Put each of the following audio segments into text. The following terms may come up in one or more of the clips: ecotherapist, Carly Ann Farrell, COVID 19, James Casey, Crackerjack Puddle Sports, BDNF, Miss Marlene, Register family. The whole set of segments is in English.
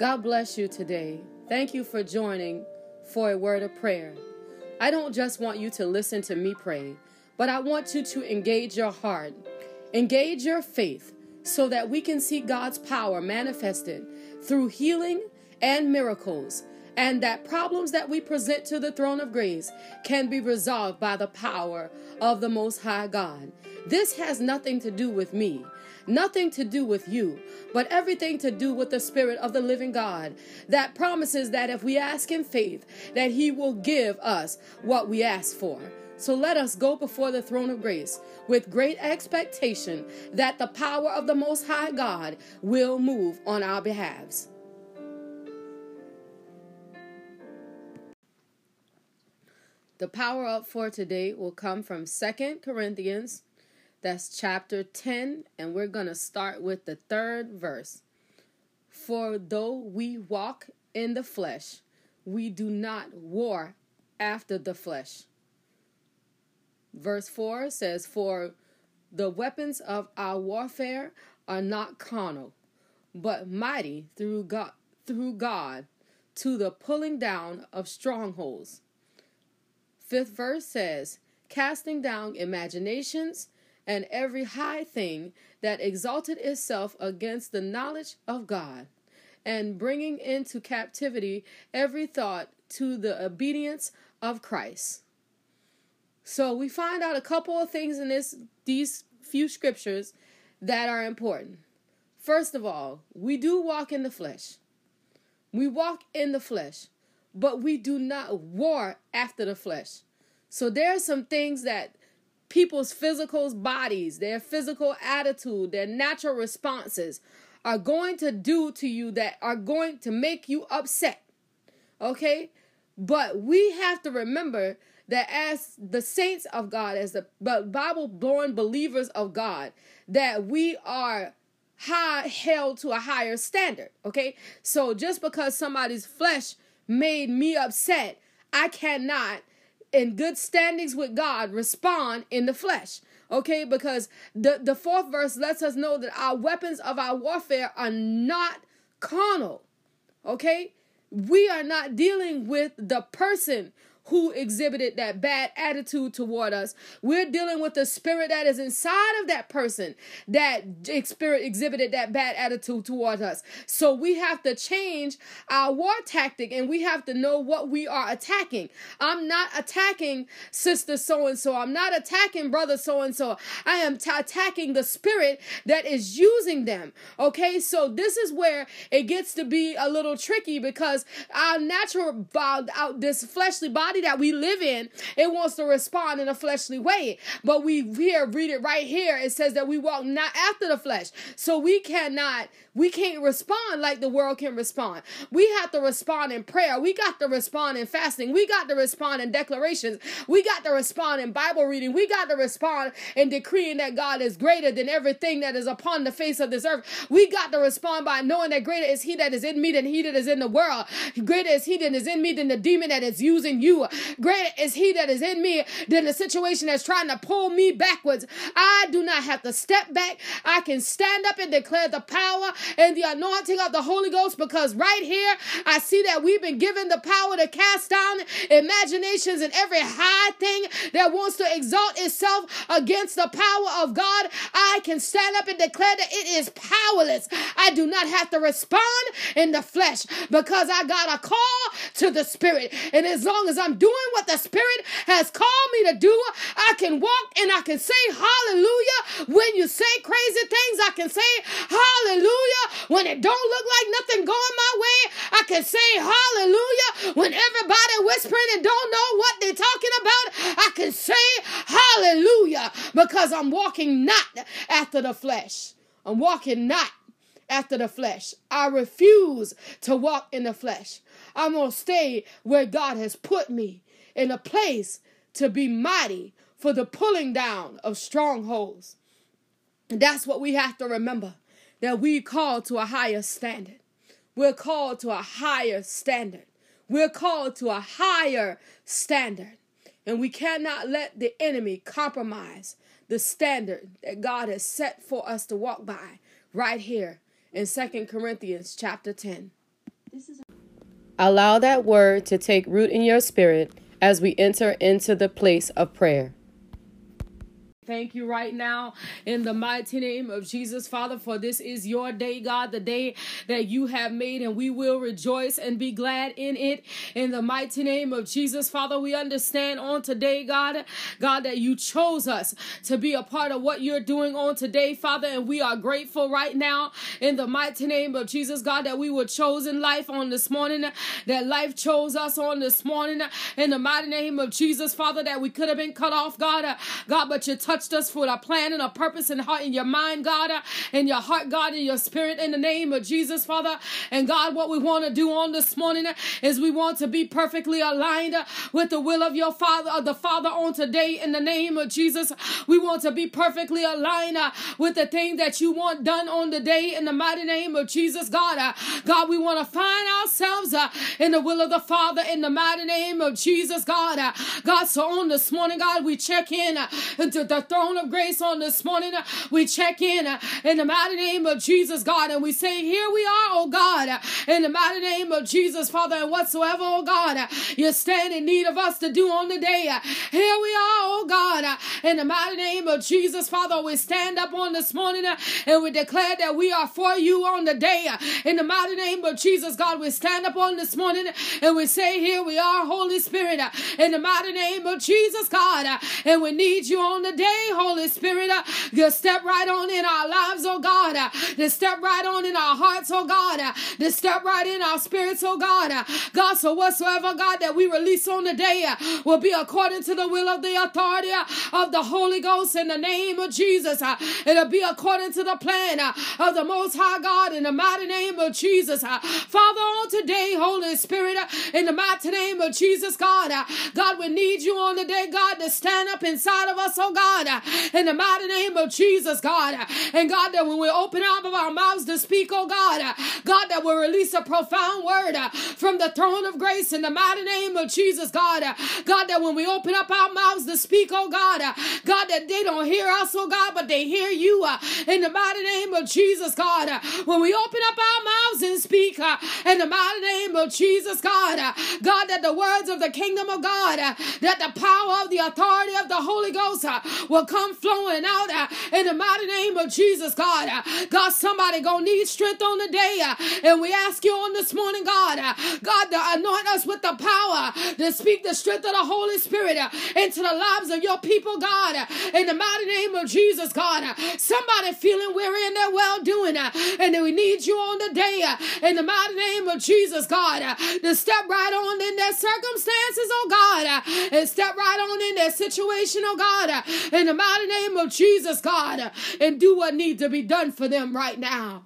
God bless you today. Thank you for joining for a word of prayer. I don't just want you to listen to me pray, but I want you to engage your heart, engage your faith, so that we can see God's power manifested through healing and miracles, and that problems that we present to the throne of grace can be resolved by the power of the Most High God. This has nothing to do with me, nothing to do with you, but everything to do with the Spirit of the living God that promises that if we ask in faith, that He will give us what we ask for. So let us go before the throne of grace with great expectation that the power of the Most High God will move on our behalves. The power up for today will come from 2 Corinthians, that's chapter 10, and we're going to start with the 3rd verse. For though we walk in the flesh, we do not war after the flesh. Verse 4 says, for the weapons of our warfare are not carnal, but mighty through God to the pulling down of strongholds. 5th verse says, casting down imaginations and every high thing that exalted itself against the knowledge of God, and bringing into captivity every thought to the obedience of Christ. So we find out a couple of things in these few scriptures that are important. First of all, we do walk in the flesh. We walk in the flesh, but we do not war after the flesh. So there are some things that people's physical bodies, their physical attitude, their natural responses are going to do to you that are going to make you upset. Okay? But we have to remember that as the saints of God, as the Bible-born believers of God, that we are held to a higher standard. Okay? So just because somebody's flesh made me upset, I cannot, in good standings with God, respond in the flesh. Okay, because the 4th verse lets us know that our weapons of our warfare are not carnal. Okay, we are not dealing with the person who exhibited that bad attitude toward us. We're dealing with the spirit that is inside of that person that spirit exhibited that bad attitude toward us. So we have to change our war tactic, and we have to know what we are attacking. I'm not attacking sister so-and-so. I'm not attacking brother so-and-so. I am attacking the spirit that is using them. Okay, so this is where it gets to be a little tricky, because our natural, this fleshly body that we live in, it wants to respond in a fleshly way. But we here read it right here. It says that we walk not after the flesh. So we can't respond like the world can respond. We have to respond in prayer. We got to respond in fasting. We got to respond in declarations. We got to respond in Bible reading. We got to respond in decreeing that God is greater than everything that is upon the face of this earth. We got to respond by knowing that greater is He that is in me than he that is in the world. Greater is He that is in me than the demon that is using you. Greater is He that is in me than the situation that's trying to pull me backwards. I do not have to step back. I can stand up and declare the power and the anointing of the Holy Ghost, because right here I see that we've been given the power to cast down imaginations and every high thing that wants to exalt itself against the power of God. I can stand up and declare that it is powerless. I do not have to respond in the flesh, because I got a call to the Spirit. And as long as I'm doing what the Spirit has called me to do, I can walk and I can say hallelujah. When you say crazy things, I can say hallelujah. When it don't look like nothing going my way, I can say hallelujah. When everybody whispering and don't know what they're talking about, I can say hallelujah, because I'm walking not after the flesh. I'm walking not after the flesh. I refuse to walk in the flesh. I'm going to stay where God has put me, in a place to be mighty for the pulling down of strongholds. And that's what we have to remember, that we called to a higher standard. We're called to a higher standard. We're called to a higher standard. And we cannot let the enemy compromise the standard that God has set for us to walk by right here in 2 Corinthians chapter 10. Allow that word to take root in your spirit as we enter into the place of prayer. Thank you right now in the mighty name of Jesus, Father, for this is your day, God, the day that you have made, and we will rejoice and be glad in it. In the mighty name of Jesus, Father, we understand on today, God, that you chose us to be a part of what you're doing on today, Father, and we are grateful right now in the mighty name of Jesus, God, that we were chosen life on this morning, that life chose us on this morning. In the mighty name of Jesus, Father, that we could have been cut off, God, but you touched us for a plan and a purpose and heart in your mind, God, in your heart, God, in your spirit, in the name of Jesus, Father. And God, what we want to do on this morning is we want to be perfectly aligned with the will of your Father, of the Father on today, in the name of Jesus. We want to be perfectly aligned with the thing that you want done on the day, in the mighty name of Jesus, God. God, we want to find ourselves in the will of the Father, in the mighty name of Jesus, God. God, so on this morning, God, we check in into the throne of grace on this morning. We check in the mighty name of Jesus, God, and we say, here we are, oh God, in the mighty name of Jesus, Father, and whatsoever, oh God, you stand in need of us to do on the day, here we are, oh God, in the mighty name of Jesus, Father. We stand up on this morning and we declare that we are for you on the day, in the mighty name of Jesus, God. We stand up on this morning and we say, here we are, Holy Spirit, in the mighty name of Jesus, God, and we need you on the day, Holy Spirit. You step right on in our lives, oh God. You step right on in our hearts, oh God. You step right in our spirits, oh God. God, so whatsoever, God, that we release on the day will be according to the will of the authority of the Holy Ghost, in the name of Jesus. It'll be according to the plan of the Most High God, in the mighty name of Jesus. Father, on today, Holy Spirit, in the mighty name of Jesus, God. God, we need you on the day, God, to stand up inside of us, oh God. In the mighty name of Jesus, God. And God, that when we open up our mouths to speak, oh God, God, that we release a profound word from the throne of grace, in the mighty name of Jesus, God. God, that when we open up our mouths to speak, oh God, God, that they don't hear us, oh God, but they hear you, in the mighty name of Jesus, God. When we open up our mouths and speak, in the mighty name of Jesus, God. God, that the words of the kingdom of God, that the power of the authority of the Holy Ghost will come flowing out, in the mighty name of Jesus, God. God, somebody gonna need strength on the day, and we ask you on this morning, God, God, to anoint us with the power to speak the strength of the Holy Spirit into the lives of your people, God, in the mighty name of Jesus, God. Somebody feeling weary in their well-doing, and we need you on the day, in the mighty name of Jesus, God, to step right on in their circumstances, oh God, and step right on in their situation, oh God, in the mighty name of Jesus, God, and do what needs to be done for them right now.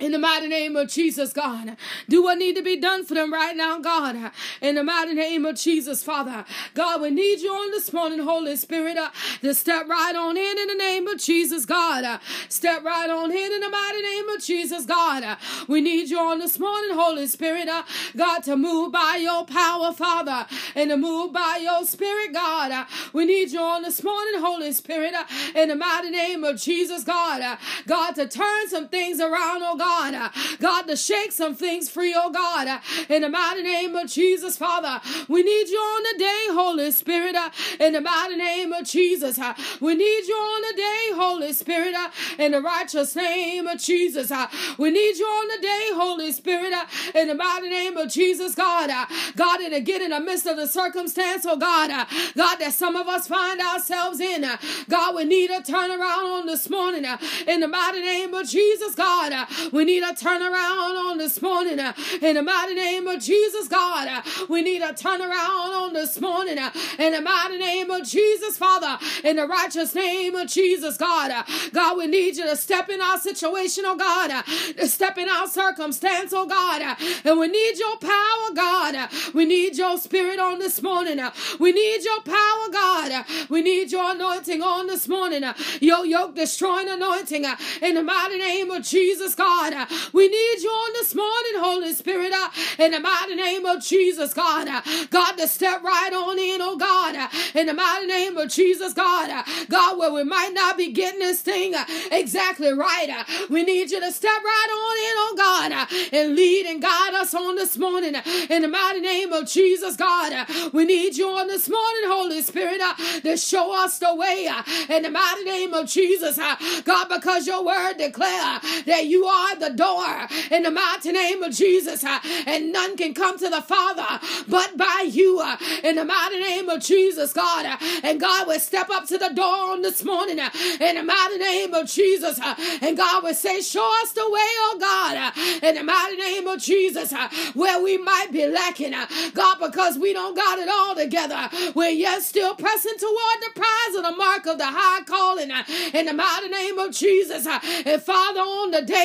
In the mighty name of Jesus, God. Do what need to be done for them right now, God. In the mighty name of Jesus, Father. God, we need you on this morning, Holy Spirit, to step right on in the name of Jesus, God. Step right on in the mighty name of Jesus, God. We need you on this morning, Holy Spirit, God, to move by your power, Father, and to move by your spirit, God. We need you on this morning, Holy Spirit, in the mighty name of Jesus, God. God, to turn some things around, oh God. God, to shake some things free, oh God, in the mighty name of Jesus, Father. We need you on the day, Holy Spirit, in the mighty name of Jesus. We need you on the day, Holy Spirit, in the righteous name of Jesus. We need you on the day, Holy Spirit, in the mighty name of Jesus, God. God, and again, in the midst of the circumstance, oh God, God, that some of us find ourselves in, God, we need a turnaround on this morning, in the mighty name of Jesus, God. We need a turnaround on this morning, in the mighty name of Jesus, God. We need a turnaround on this morning, in the mighty name of Jesus, Father, in the righteous name of Jesus, God. God, we need you to step in our situation, oh God, to step in our circumstance, oh God, and we need your power, God. We need your spirit on this morning. We need your power, God. We need your anointing on this morning, your yoke destroying anointing, in the mighty name of Jesus, God. God. We need you on this morning, Holy Spirit, in the mighty name of Jesus, God. God, to step right on in, oh God, in the mighty name of Jesus, God. God, where we might not be getting this thing exactly right, we need you to step right on in, oh God, and lead and guide us on this morning, in the mighty name of Jesus, God. We need you on this morning, Holy Spirit, to show us the way, in the mighty name of Jesus, God, because your word declare that you are the door, in the mighty name of Jesus, and none can come to the Father but by you, in the mighty name of Jesus, God. And God, we step up to the door on this morning, in the mighty name of Jesus, and God, we say, show us the way, oh God, in the mighty name of Jesus, where we might be lacking, God, because we don't got it all together. We're yet still pressing toward the prize of the mark of the high calling, in the mighty name of Jesus. And Father, on the day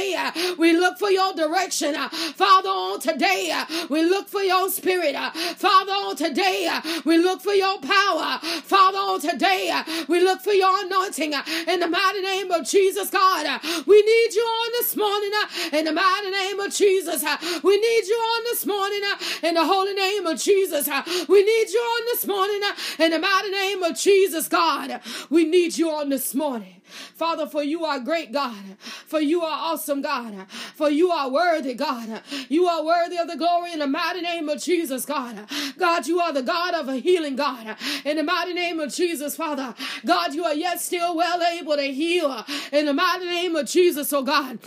we look for your direction, Father, on today we look for your spirit, Father, on today we look for your power, Father, on today we look for your anointing, in the mighty name of Jesus, God. We need you on this morning, in the mighty name of Jesus. We need you on this morning, in the holy name of Jesus. We need you on this morning, in the mighty name of Jesus, God. We need you on this morning. Father, for you are great, God. For you are awesome, God. For you are worthy, God. You are worthy of the glory in the mighty name of Jesus, God. God, you are the God of a healing, God. In the mighty name of Jesus, Father. God, you are yet still well able to heal. In the mighty name of Jesus, oh God.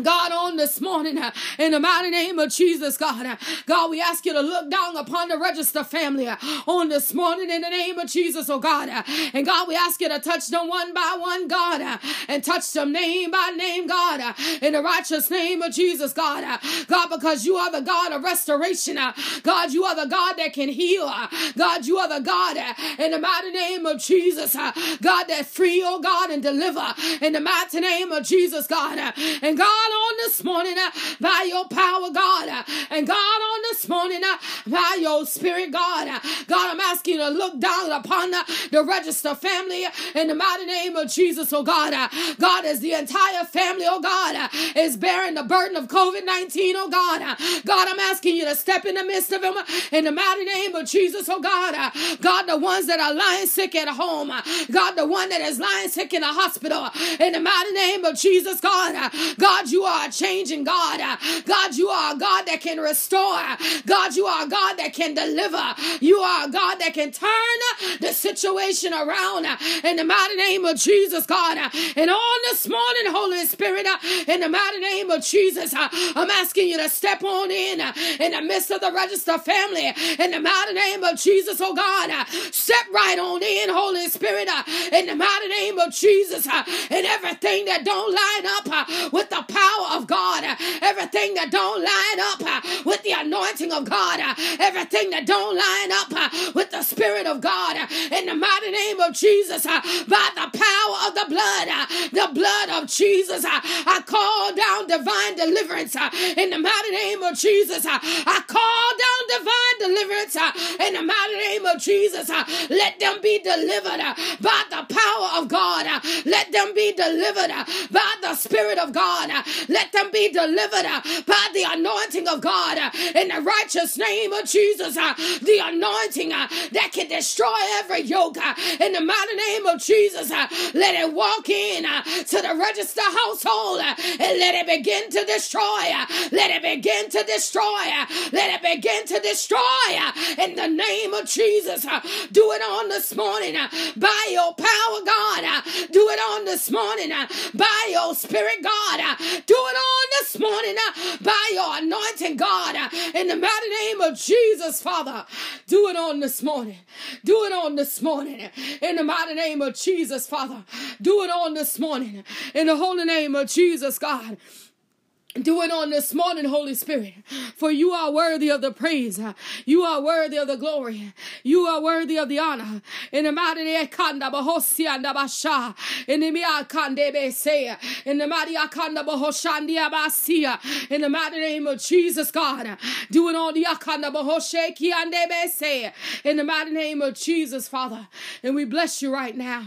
God, on this morning, in the mighty name of Jesus, God, God, we ask you to look down upon the Register family on this morning in the name of Jesus, oh God, and God, we ask you to touch them one by one, God, and touch them name by name, God, in the righteous name of Jesus, God, God, because you are the God of restoration, God, you are the God that can heal, God, you are the God, in the mighty name of Jesus, God, that free, oh God, and deliver, in the mighty name of Jesus, God, and God, on this morning, by your power, God, and God, on this morning, by your spirit, God, God, I'm asking you to look down upon the Register family in the mighty name of Jesus, oh God, God, as the entire family, oh God, is bearing the burden of COVID 19, oh God, God, I'm asking you to step in the midst of them in the mighty name of Jesus, oh God, God, the ones that are lying sick at home, God, the one that is lying sick in the hospital, in the mighty name of Jesus, God, God, you are a changing God. God, you are a God that can restore. God, you are a God that can deliver. You are a God that can turn the situation around in the mighty name of Jesus, God. And on this morning, Holy Spirit, in the mighty name of Jesus, I'm asking you to step on in the midst of the Register family, in the mighty name of Jesus, oh God. Step right on in, Holy Spirit, in the mighty name of Jesus, and everything that don't line up with the power of God, everything that don't line up with the anointing of God, everything that don't line up with the Spirit of God, in the mighty name of Jesus, by the power of the blood of Jesus, I call down divine deliverance, in the mighty name of Jesus, I call down divine deliverance, in the mighty name of Jesus, let them be delivered by the power of God, let them be delivered by the Spirit of God, let them be delivered by the anointing of God in the righteous name of Jesus, the anointing that can destroy every yoke in the mighty name of Jesus. Let it walk in to the Register household and let it begin to destroy, let it begin to destroy, let it begin to destroy in the name of Jesus. Do it on this morning by your power, God. Do it on this morning by your spirit, God. Do it on this morning by your anointing, God, in the mighty name of Jesus, Father. Do it on this morning. Do it on this morning in the mighty name of Jesus, Father. Do it on this morning in the holy name of Jesus, God. Do it on this morning, Holy Spirit, for you are worthy of the praise. You are worthy of the glory. You are worthy of the honor. In the mighty akanda bahosianda basha. In the miakande bese. In the mighty akanda bahoshandia basia. In the mighty name of Jesus, God. Do it on the akanda bahosheki and bese. In the mighty name of Jesus, Father. And we bless you right now.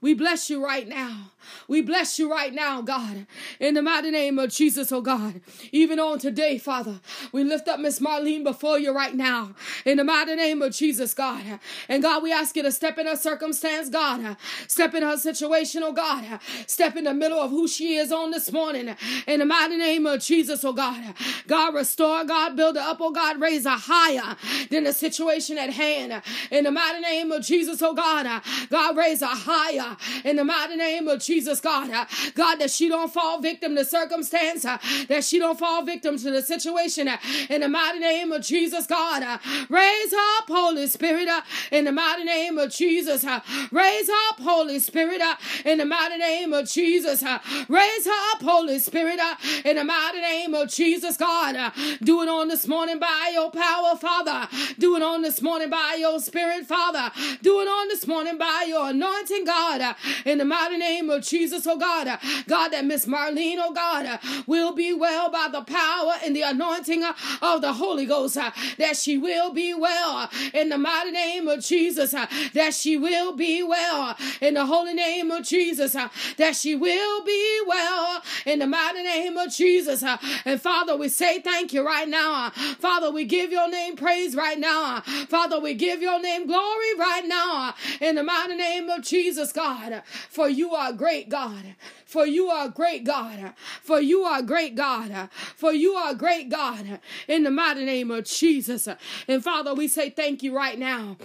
We bless you right now. We bless you right now, God. In the mighty name of Jesus, oh God. Even on today, Father, we lift up Miss Marlene before you right now. In the mighty name of Jesus, God. And God, we ask you to step in her circumstance, God. Step in her situation, oh God. Step in the middle of who she is on this morning. In the mighty name of Jesus, oh God. God, restore, God, build her up, oh God. Raise her higher than the situation at hand. In the mighty name of Jesus, oh God. God, raise her higher. In the mighty name of Jesus, God, that she don't fall victim to circumstance, that she don't fall victim to the situation, in the mighty name of Jesus, God, raise up, Holy Spirit, in the mighty name of Jesus, raise up, Holy Spirit, in the mighty name of Jesus, raise up, Holy Spirit, in the mighty name of Jesus, God, do it on this morning by your power, Father, do it on this morning by your Spirit, Father, do it on this morning by your anointing, God, in the mighty name of Jesus, oh God, that Miss Marlene, oh God, will be well by the power and the anointing of the Holy Ghost, that she will be well in the mighty name of Jesus, that she will be well in the holy name of Jesus, that she will be well in the mighty name of Jesus, and Father, we say thank you right now, Father, we give your name praise right now, Father, we give your name glory right now, in the mighty name of Jesus, God, for you are great, God, for you are great, God, for you are great, God, for you are great, God, in the mighty name of Jesus. And Father, we say thank you right now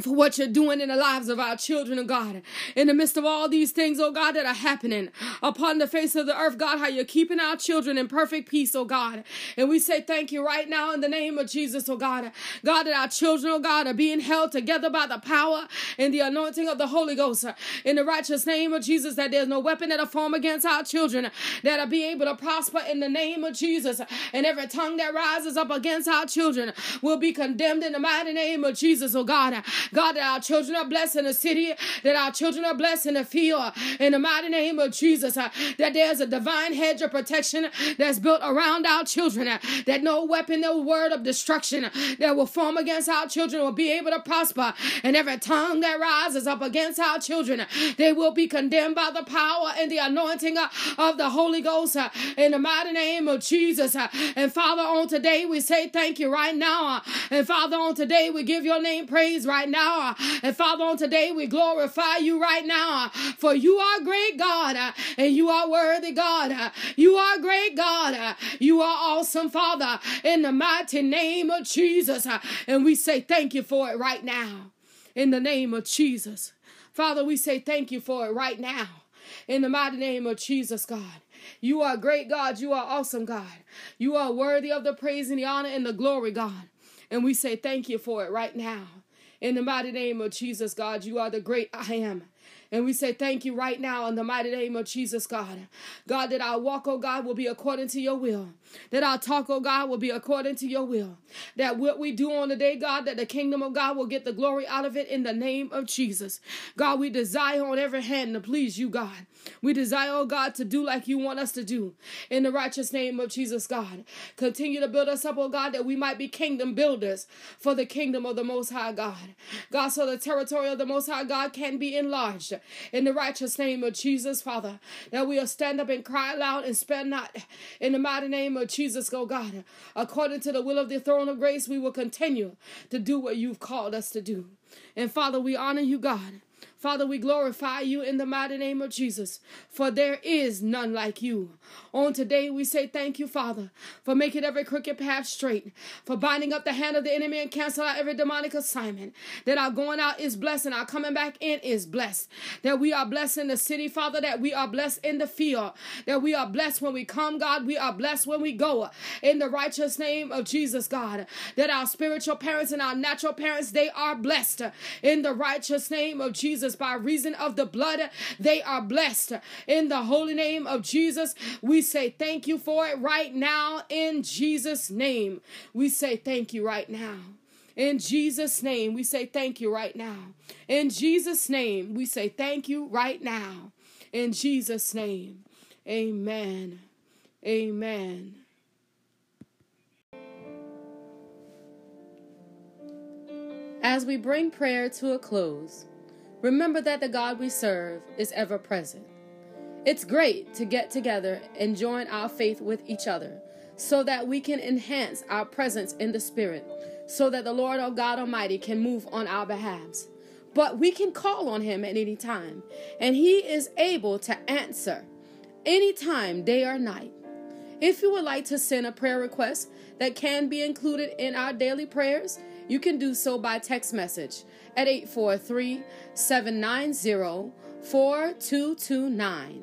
for what you're doing in the lives of our children, oh God. In the midst of all these things, oh God, that are happening upon the face of the earth, God, how you're keeping our children in perfect peace, oh God. And we say thank you right now in the name of Jesus, oh God. God, that our children, oh God, are being held together by the power and the anointing of the Holy Ghost. In the righteous name of Jesus, that there's no weapon that are formed against our children that are being able to prosper in the name of Jesus. And every tongue that rises up against our children will be condemned in the mighty name of Jesus, oh God. God, that our children are blessed in the city, that our children are blessed in the field, in the mighty name of Jesus, that there's a divine hedge of protection that's built around our children, that no weapon, no word of destruction that will form against our children will be able to prosper, and every tongue that rises up against our children, they will be condemned by the power and the anointing of the Holy Ghost, in the mighty name of Jesus. And Father, on today, we say thank you right now, and Father, on today, we give your name praise right now. And Father, on today, we glorify you right now, for you are great, God, and you are worthy, God. You are great, God. You are awesome, Father, in the mighty name of Jesus. And we say thank you for it right now, in the name of Jesus. Father, we say thank you for it right now, in the mighty name of Jesus, God. You are great, God. You are awesome, God. You are worthy of the praise and the honor and the glory, God. And we say thank you for it right now, in the mighty name of Jesus, God. You are the great I am. And we say thank you right now in the mighty name of Jesus, God. God, that our walk, oh God, will be according to your will. That our talk, oh God, will be according to your will. That what we do on the day, God, that the kingdom of God will get the glory out of it in the name of Jesus. God, we desire on every hand to please you, God. We desire, oh God, to do like you want us to do. In the righteous name of Jesus, God. Continue to build us up, oh God, that we might be kingdom builders for the kingdom of the Most High God. God, so the territory of the Most High God can be enlarged. In the righteous name of Jesus, Father, that we'll stand up and cry aloud and spare not. In the mighty name of Jesus, oh God, according to the will of the throne of grace, we will continue to do what you've called us to do. And Father, we honor you, God. Father, we glorify you in the mighty name of Jesus, for there is none like you. On today, we say thank you, Father, for making every crooked path straight, for binding up the hand of the enemy and cancel out every demonic assignment, that our going out is blessed and our coming back in is blessed, that we are blessed in the city, Father, that we are blessed in the field, that we are blessed when we come, God, we are blessed when we go, in the righteous name of Jesus, God, that our spiritual parents and our natural parents, they are blessed, in the righteous name of Jesus. Jesus, by reason of the blood, they are blessed. In the holy name of Jesus, we say thank you for it right now. In Jesus' name, we say thank you right now. In Jesus' name, we say thank you right now. In Jesus' name, we say thank you right now. In Jesus' name, amen. Amen. As we bring prayer to a close, Remember that the God we serve is ever present. It's great to get together and join our faith with each other so that we can enhance our presence in the Spirit, so that the Lord our God Almighty can move on our behalves. But we can call on him at any time, and he is able to answer any time, day or night. If you would like to send a prayer request that can be included in our daily prayers, you can do so by text message at 843-790-4229.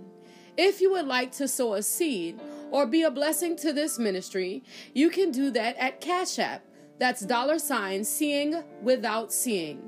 If you would like to sow a seed or be a blessing to this ministry, you can do that at Cash App. That's $seeingwithoutseeing.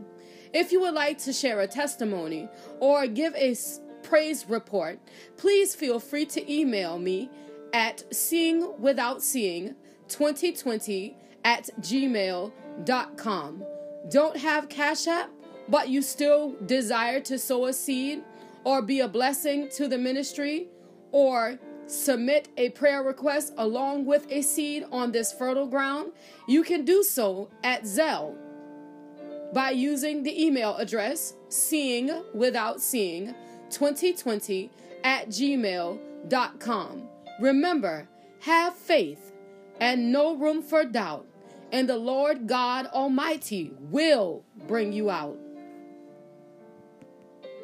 If you would like to share a testimony or give a praise report, please feel free to email me at seeingwithoutseeing2020@gmail.com. Don't have Cash App, but you still desire to sow a seed or be a blessing to the ministry or submit a prayer request along with a seed on this fertile ground, you can do so at Zelle by using the email address seeingwithoutseeing2020@gmail.com. Remember, have faith and no room for doubt, and the Lord God Almighty will bring you out.